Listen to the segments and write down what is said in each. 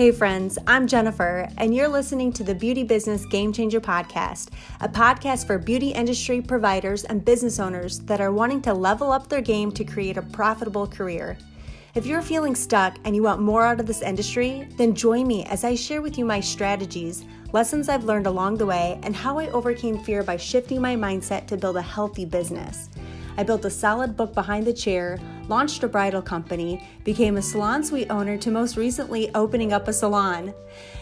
Hey friends, I'm Jennifer, and you're listening to the Beauty Business Game Changer Podcast, a podcast for beauty industry providers and business owners that are wanting to level up their game to create a profitable career. If you're feeling stuck and you want more out of this industry, then join me as I share with you my strategies, lessons I've learned along the way, and how I overcame fear by shifting my mindset to build a healthy business. I built a solid book behind the chair, launched a bridal company, became a salon suite owner to most recently opening up a salon.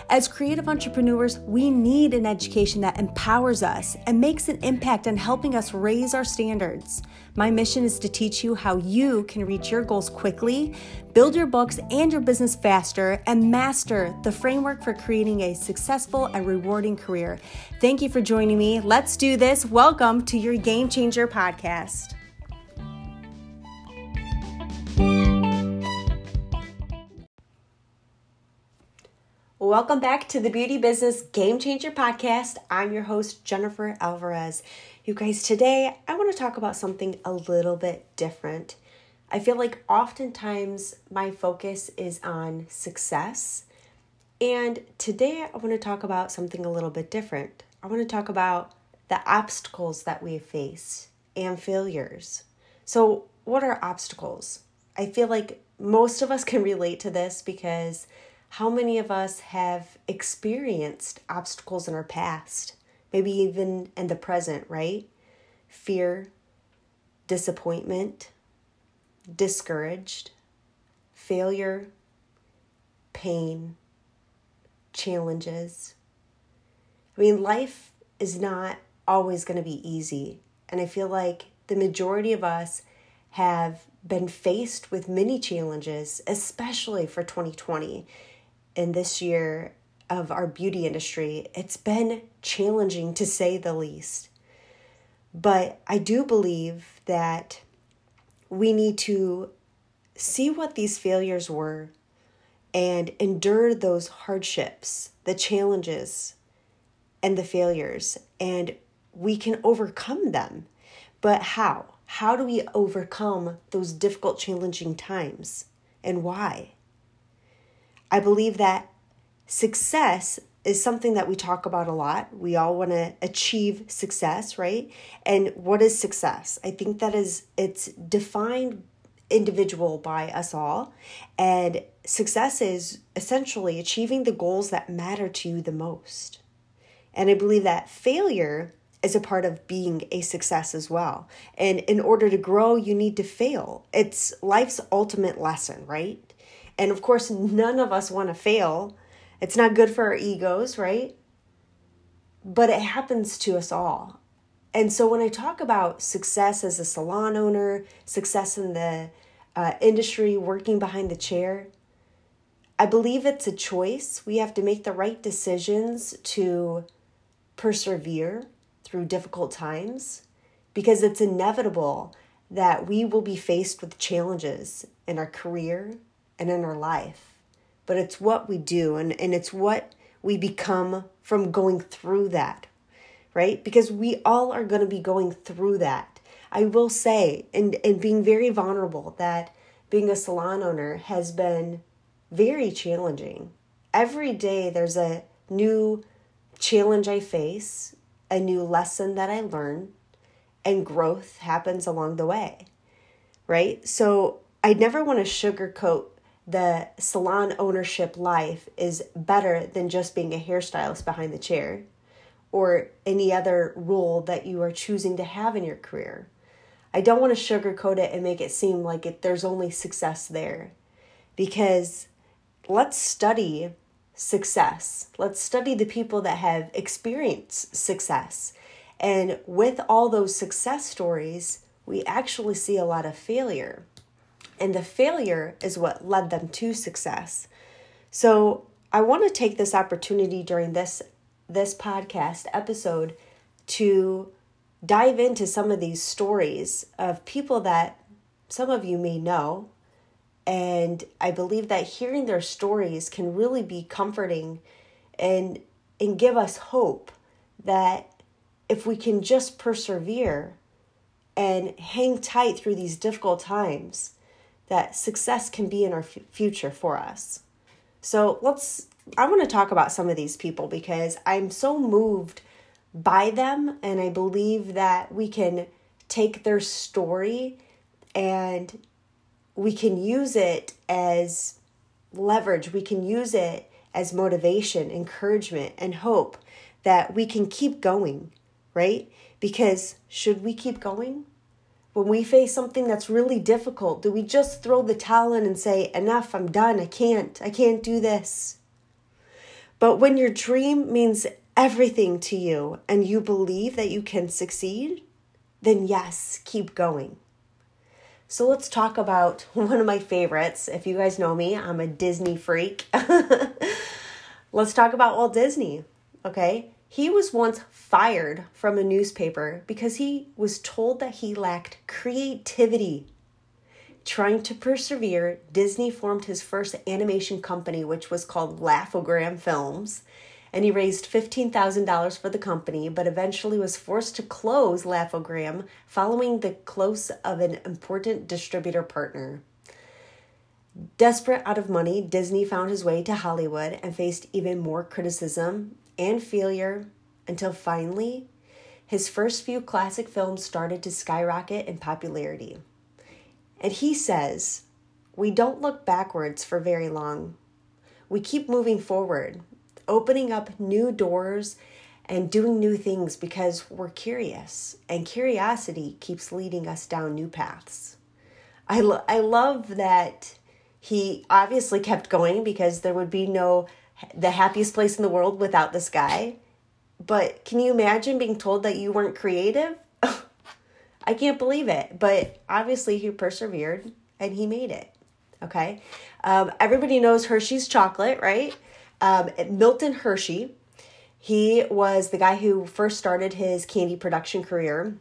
As creative entrepreneurs, we need an education that empowers us and makes an impact on helping us raise our standards. My mission is to teach you how you can reach your goals quickly, build your books and your business faster, and master the framework for creating a successful and rewarding career. Thank you for joining me. Let's do this. Welcome to your Game Changer Podcast. Welcome back to the Beauty Business Game Changer Podcast. I'm your host, Jennifer Alvarez. You guys, today I want to talk about something a little bit different. I feel like oftentimes my focus is on success. And today I want to talk about something a little bit different. I want to talk about the obstacles that we face and failures. So what are obstacles? I feel like most of us can relate to this because how many of us have experienced obstacles in our past, maybe even in the present, right? Fear, disappointment, discouraged, failure, pain, challenges. I mean, life is not always going to be easy. And I feel like the majority of us have been faced with many challenges, especially for 2020. In this year of our beauty industry, it's been challenging to say the least. But I do believe that we need to see what these failures were and endure those hardships, the challenges, and the failures, and we can overcome them. But how? How do we overcome those difficult, challenging times, and why? I believe that success is something that we talk about a lot. We all want to achieve success, right? And what is success? I think that it's defined individual by us all. And success is essentially achieving the goals that matter to you the most. And I believe that failure is a part of being a success as well. And in order to grow, you need to fail. It's life's ultimate lesson, right? And of course, none of us want to fail. It's not good for our egos, right? But it happens to us all. And so when I talk about success as a salon owner, success in the industry, working behind the chair, I believe it's a choice. We have to make the right decisions to persevere through difficult times because it's inevitable that we will be faced with challenges in our career and in our life, but it's what we do and it's what we become from going through that, right? Because we all are going to be going through that. I will say, and being very vulnerable, that being a salon owner has been very challenging. Every day there's a new challenge I face, a new lesson that I learn, and growth happens along the way, right? So I never want to sugarcoat the salon ownership life is better than just being a hairstylist behind the chair or any other role that you are choosing to have in your career. I don't want to sugarcoat it and make it seem like there's only success there, because let's study success. Let's study the people that have experienced success. And with all those success stories, we actually see a lot of failure. And the failure is what led them to success. So I want to take this opportunity during this podcast episode to dive into some of these stories of people that some of you may know. And I believe that hearing their stories can really be comforting and give us hope that if we can just persevere and hang tight through these difficult times, that success can be in our future for us. So I want to talk about some of these people because I'm so moved by them, and I believe that we can take their story and we can use it as leverage. We can use it as motivation, encouragement, and hope that we can keep going, right? Because should we keep going? When we face something that's really difficult, do we just throw the towel in and say, enough, I'm done, I can't do this? But when your dream means everything to you and you believe that you can succeed, then yes, keep going. So let's talk about one of my favorites. If you guys know me, I'm a Disney freak. Let's talk about Walt Disney, okay? He was once fired from a newspaper because he was told that he lacked creativity. Trying to persevere, Disney formed his first animation company, which was called Laugh-O-Gram Films, and he raised $15,000 for the company, but eventually was forced to close Laugh-O-Gram following the close of an important distributor partner. Desperate out of money, Disney found his way to Hollywood and faced even more criticism and failure until finally his first few classic films started to skyrocket in popularity. And he says, "We don't look backwards for very long. We keep moving forward, opening up new doors and doing new things because we're curious, and curiosity keeps leading us down new paths." I love that he obviously kept going because there would be the happiest place in the world without this guy. But can you imagine being told that you weren't creative? I can't believe it. But obviously he persevered and he made it. Okay. Everybody knows Hershey's chocolate, right? Milton Hershey. He was the guy who first started his candy production career.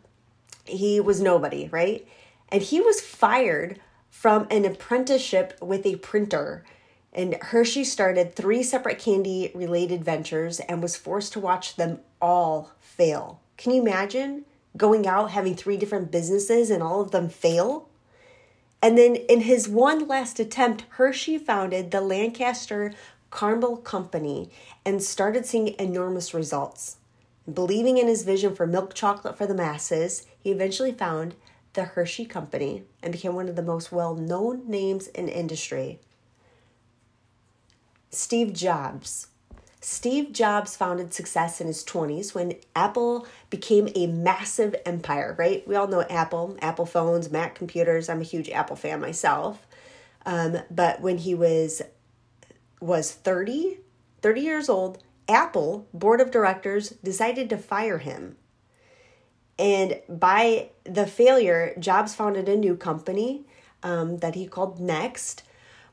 He was nobody, right? And he was fired from an apprenticeship with a printer. And Hershey started 3 separate candy-related ventures and was forced to watch them all fail. Can you imagine going out, having 3 different businesses and all of them fail? And then in his one last attempt, Hershey founded the Lancaster Caramel Company and started seeing enormous results. Believing in his vision for milk chocolate for the masses, he eventually found the Hershey Company and became one of the most well-known names in industry. Steve Jobs. Steve Jobs founded success in his 20s when Apple became a massive empire, right? We all know Apple phones, Mac computers. I'm a huge Apple fan myself. But when he was 30 years old, Apple board of directors decided to fire him. And by the failure, Jobs founded a new company that he called NeXT,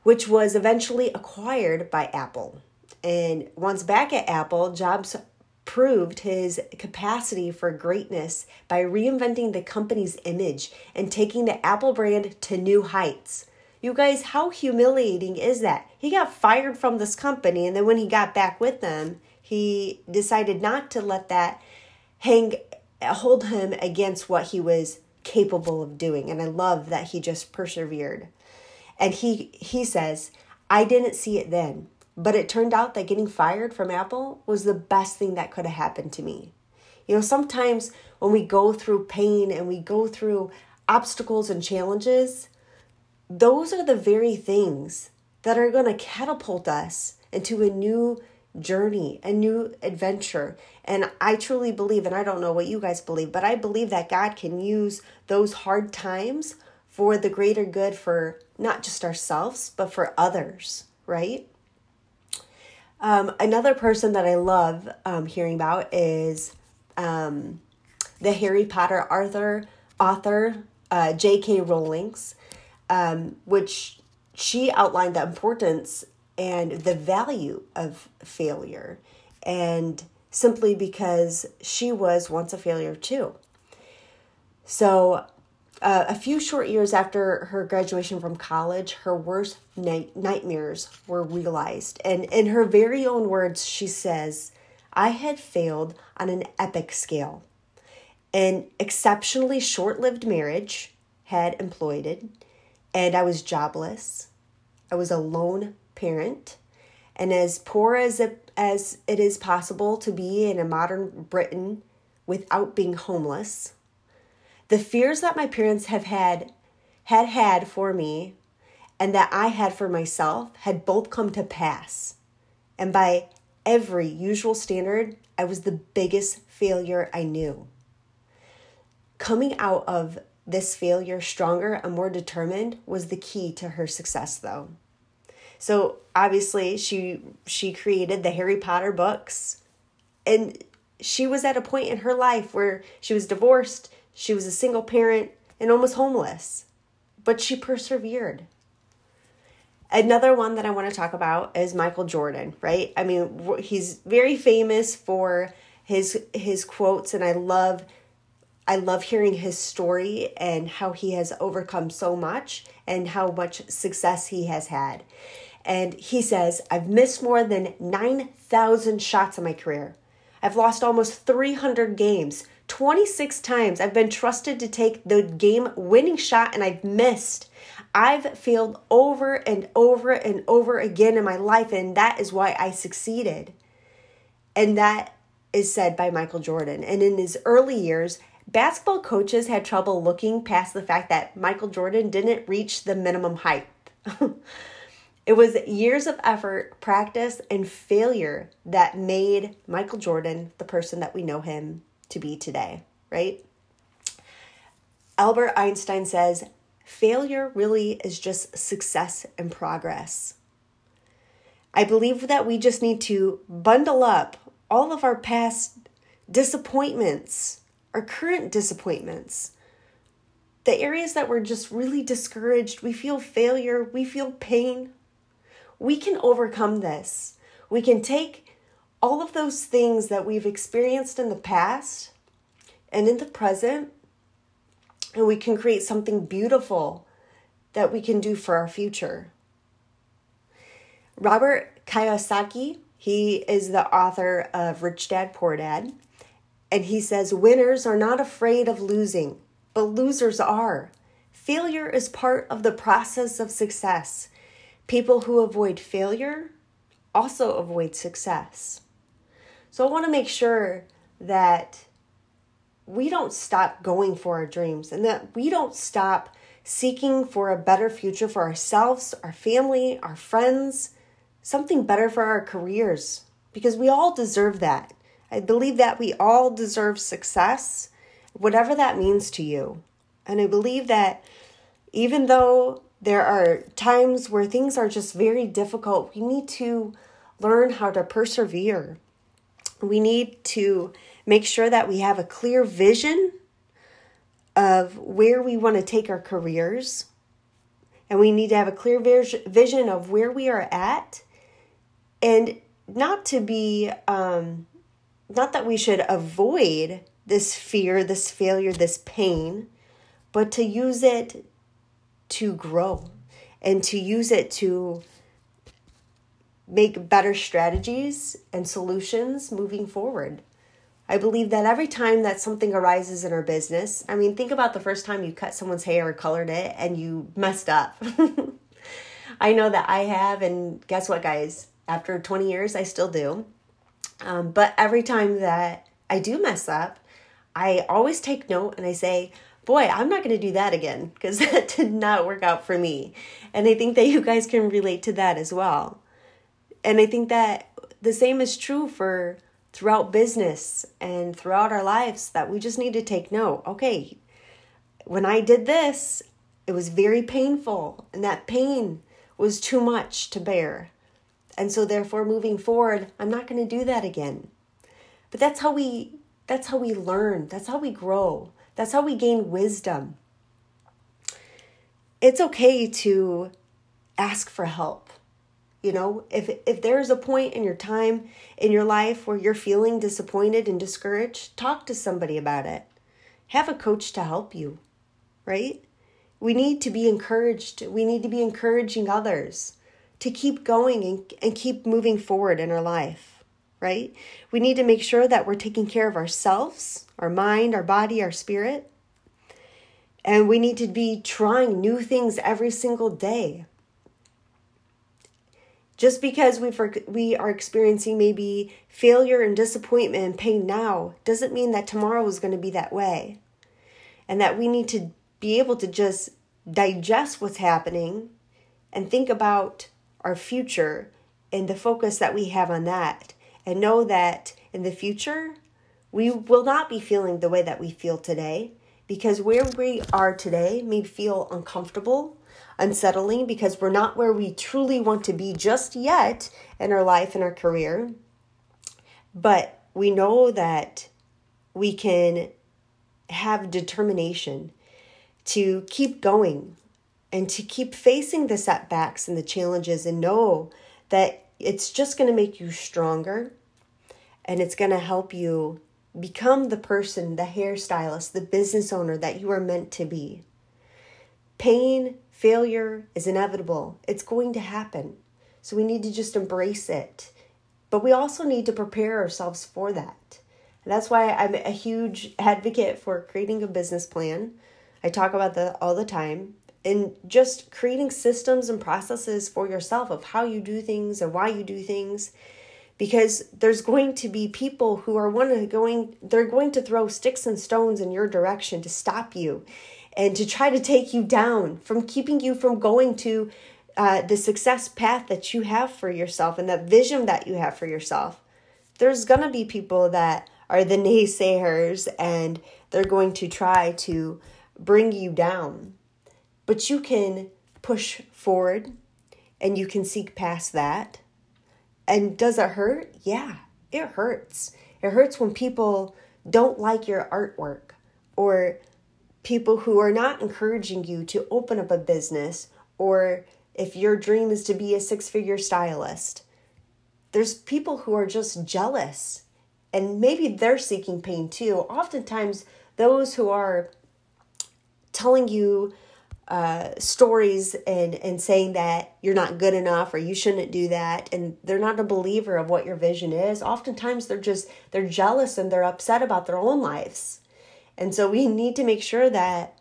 which was eventually acquired by Apple. And once back at Apple, Jobs proved his capacity for greatness by reinventing the company's image and taking the Apple brand to new heights. You guys, how humiliating is that? He got fired from this company, and then when he got back with them, he decided not to let that hold him against what he was capable of doing. And I love that he just persevered. And he says, "I didn't see it then, but it turned out that getting fired from Apple was the best thing that could have happened to me." You know, sometimes when we go through pain and we go through obstacles and challenges, those are the very things that are going to catapult us into a new journey, a new adventure. And I truly believe, and I don't know what you guys believe, but I believe that God can use those hard times for the greater good, for not just ourselves, but for others, right? Another person that I love hearing about is the Harry Potter author J.K. Rowling, which she outlined the importance and the value of failure, and simply because she was once a failure too. So a few short years after her graduation from college, her worst nightmares were realized. And in her very own words, she says, "I had failed on an epic scale. An exceptionally short-lived marriage had imploded, and I was jobless. I was a lone parent, and as poor as it is possible to be in a modern Britain without being homeless, the fears that my parents have had for me and that I had for myself had both come to pass. And by every usual standard, I was the biggest failure I knew. Coming out of this failure stronger and more determined was the key to her success, though. So obviously she created the Harry Potter books, and she was at a point in her life where she was divorced, she was a single parent, and almost homeless, but she persevered. Another one that I want to talk about is Michael Jordan, right? I mean, he's very famous for his quotes, and I love hearing his story and how he has overcome so much and how much success he has had. And he says, "I've missed more than 9,000 shots in my career. I've lost almost 300 games. 26 times I've been trusted to take the game-winning shot and I've missed. I've failed over and over and over again in my life, and that is why I succeeded." And that is said by Michael Jordan. And in his early years, basketball coaches had trouble looking past the fact that Michael Jordan didn't reach the minimum height. It was years of effort, practice, and failure that made Michael Jordan the person that we know him to be today, right? Albert Einstein says, "Failure really is just success and progress." I believe that we just need to bundle up all of our past disappointments, our current disappointments, the areas that we're just really discouraged, we feel failure, we feel pain. We can overcome this. We can take all of those things that we've experienced in the past and in the present, and we can create something beautiful that we can do for our future. Robert Kiyosaki, he is the author of Rich Dad, Poor Dad. And he says, "Winners are not afraid of losing, but losers are. Failure is part of the process of success. People who avoid failure also avoid success." So I want to make sure that we don't stop going for our dreams and that we don't stop seeking for a better future for ourselves, our family, our friends, something better for our careers, because we all deserve that. I believe that we all deserve success, whatever that means to you. And I believe that even though there are times where things are just very difficult, we need to learn how to persevere. We need to make sure that we have a clear vision of where we want to take our careers. And we need to have a clear vision of where we are at. And not to be... Not that we should avoid this fear, this failure, this pain, but to use it to grow and to use it to make better strategies and solutions moving forward. I believe that every time that something arises in our business, I mean, think about the first time you cut someone's hair or colored it and you messed up. I know that I have, and guess what, guys? After 20 years, I still do. But every time that I do mess up, I always take note and I say, boy, I'm not going to do that again, because that did not work out for me. And I think that you guys can relate to that as well. And I think that the same is true for throughout business and throughout our lives, that we just need to take note. Okay, when I did this, it was very painful, and that pain was too much to bear. And so therefore, moving forward, I'm not going to do that again. But that's how we learn. That's how we grow. That's how we gain wisdom. It's okay to ask for help. You know, if there's a point in your time in your life where you're feeling disappointed and discouraged, talk to somebody about it. Have a coach to help you, right? We need to be encouraged. We need to be encouraging others to keep going and keep moving forward in our life, right? We need to make sure that we're taking care of ourselves, our mind, our body, our spirit. And we need to be trying new things every single day. Just because we are experiencing maybe failure and disappointment and pain now doesn't mean that tomorrow is going to be that way. And that we need to be able to just digest what's happening and think about our future and the focus that we have on that. And know that in the future, we will not be feeling the way that we feel today, because where we are today may feel uncomfortable, unsettling, because we're not where we truly want to be just yet in our life and our career. But we know that we can have determination to keep going and to keep facing the setbacks and the challenges, and know that it's just going to make you stronger, and it's going to help you become the person, the hairstylist, the business owner that you are meant to be. Pain, failure is inevitable. It's going to happen. So we need to just embrace it. But we also need to prepare ourselves for that. And that's why I'm a huge advocate for creating a business plan. I talk about that all the time. And just creating systems and processes for yourself of how you do things and why you do things. Because there's going to be people who are they're going to throw sticks and stones in your direction to stop you and to try to take you down, from keeping you from going to the success path that you have for yourself and that vision that you have for yourself. There's going to be people that are the naysayers, and they're going to try to bring you down. But you can push forward, and you can seek past that. And does it hurt? Yeah, it hurts. It hurts when people don't like your artwork, or people who are not encouraging you to open up a business, or if your dream is to be a six-figure stylist. There's people who are just jealous, and maybe they're seeking pain too. Oftentimes, those who are telling you stories and saying that you're not good enough or you shouldn't do that, and they're not a believer of what your vision is. Oftentimes they're jealous and they're upset about their own lives. And so we need to make sure that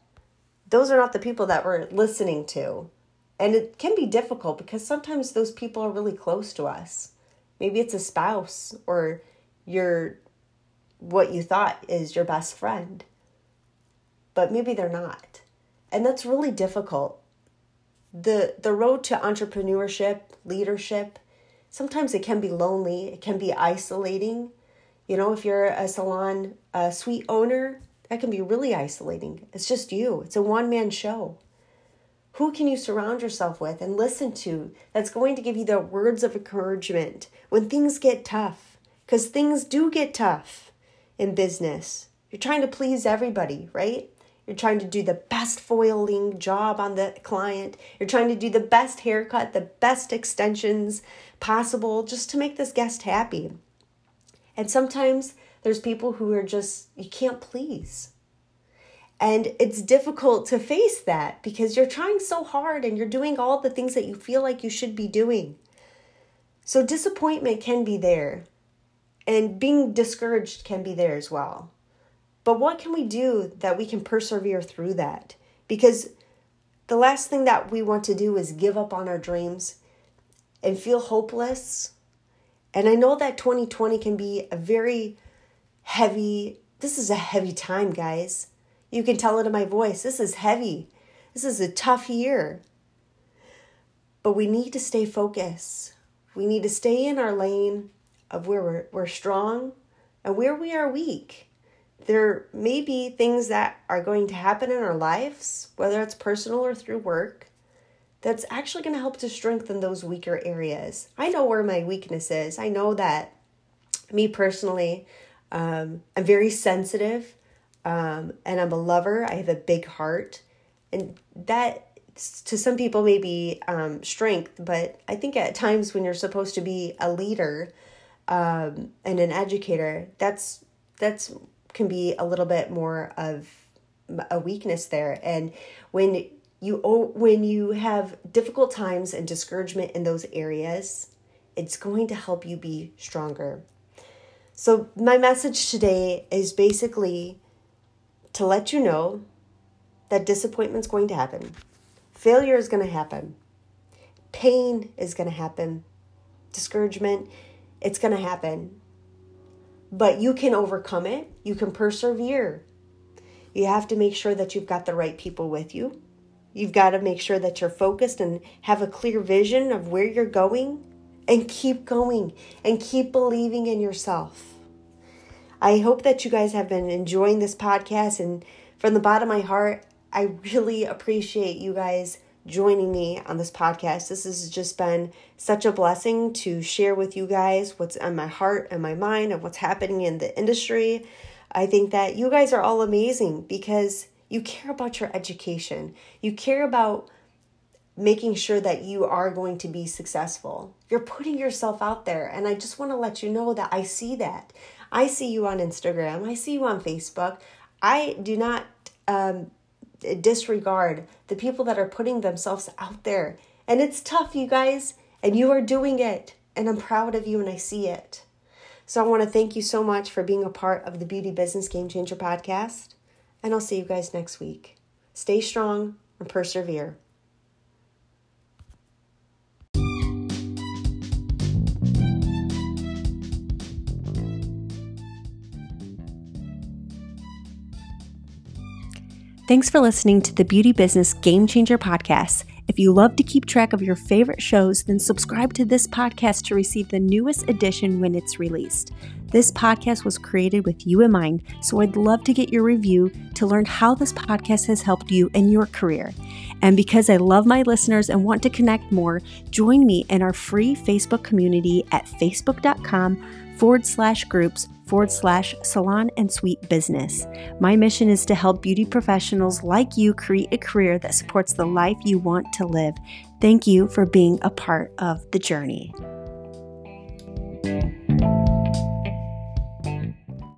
those are not the people that we're listening to. And it can be difficult because sometimes those people are really close to us. Maybe it's a spouse or what you thought is your best friend, but maybe they're not. And that's really difficult. The road to entrepreneurship, leadership, sometimes it can be lonely. It can be isolating. You know, if you're a salon suite owner, that can be really isolating. It's just you. It's a one-man show. Who can you surround yourself with and listen to that's going to give you the words of encouragement when things get tough? Because things do get tough in business. You're trying to please everybody, right? You're trying to do the best foiling job on the client. You're trying to do the best haircut, the best extensions possible, just to make this guest happy. And sometimes there's people who are just, you can't please. And it's difficult to face that because you're trying so hard and you're doing all the things that you feel like you should be doing. So disappointment can be there, and being discouraged can be there as well. But what can we do that we can persevere through that? Because the last thing that we want to do is give up on our dreams and feel hopeless. And I know that 2020 can be a very heavy, this is a heavy time, guys. You can tell it in my voice. This is heavy. This is a tough year. But we need to stay focused. We need to stay in our lane of where we're strong and where we are weak. There may be things that are going to happen in our lives, whether it's personal or through work, that's actually going to help to strengthen those weaker areas. I know where my weakness is. I know that me personally, I'm very sensitive, and I'm a lover. I have a big heart. And that to some people may be strength, but I think at times when you're supposed to be a leader and an educator, that's can be a little bit more of a weakness there. And when you have difficult times and discouragement in those areas, it's going to help you be stronger. So my message today is basically to let you know that disappointment's going to happen. Failure is going to happen. Pain is going to happen. discouragement, it's going to happen. But you can overcome it. You can persevere. You have to make sure that you've got the right people with you. You've got to make sure that you're focused and have a clear vision of where you're going, and keep going and keep believing in yourself. I hope that you guys have been enjoying this podcast, and from the bottom of my heart, I really appreciate you guys joining me on this podcast. This has just been such a blessing to share with you guys what's on my heart and my mind and what's happening in the industry. I think that you guys are all amazing because you care about your education. You care about making sure that you are going to be successful. You're putting yourself out there. And I just want to let you know that I see that. I see you on Instagram. I see you on Facebook. I do not disregard the people that are putting themselves out there. And it's tough, you guys. And you are doing it. And I'm proud of you and I see it. So I want to thank you so much for being a part of the Beauty Business Game Changer podcast. And I'll see you guys next week. Stay strong and persevere. Thanks for listening to the Beauty Business Game Changer podcast. If you love to keep track of your favorite shows, then subscribe to this podcast to receive the newest edition when it's released. This podcast was created with you in mind, so I'd love to get your review to learn how this podcast has helped you in your career. And because I love my listeners and want to connect more, join me in our free Facebook community at facebook.com/groups/salon-and-suite-business. My mission is to help beauty professionals like you create a career that supports the life you want to live. Thank you for being a part of the journey.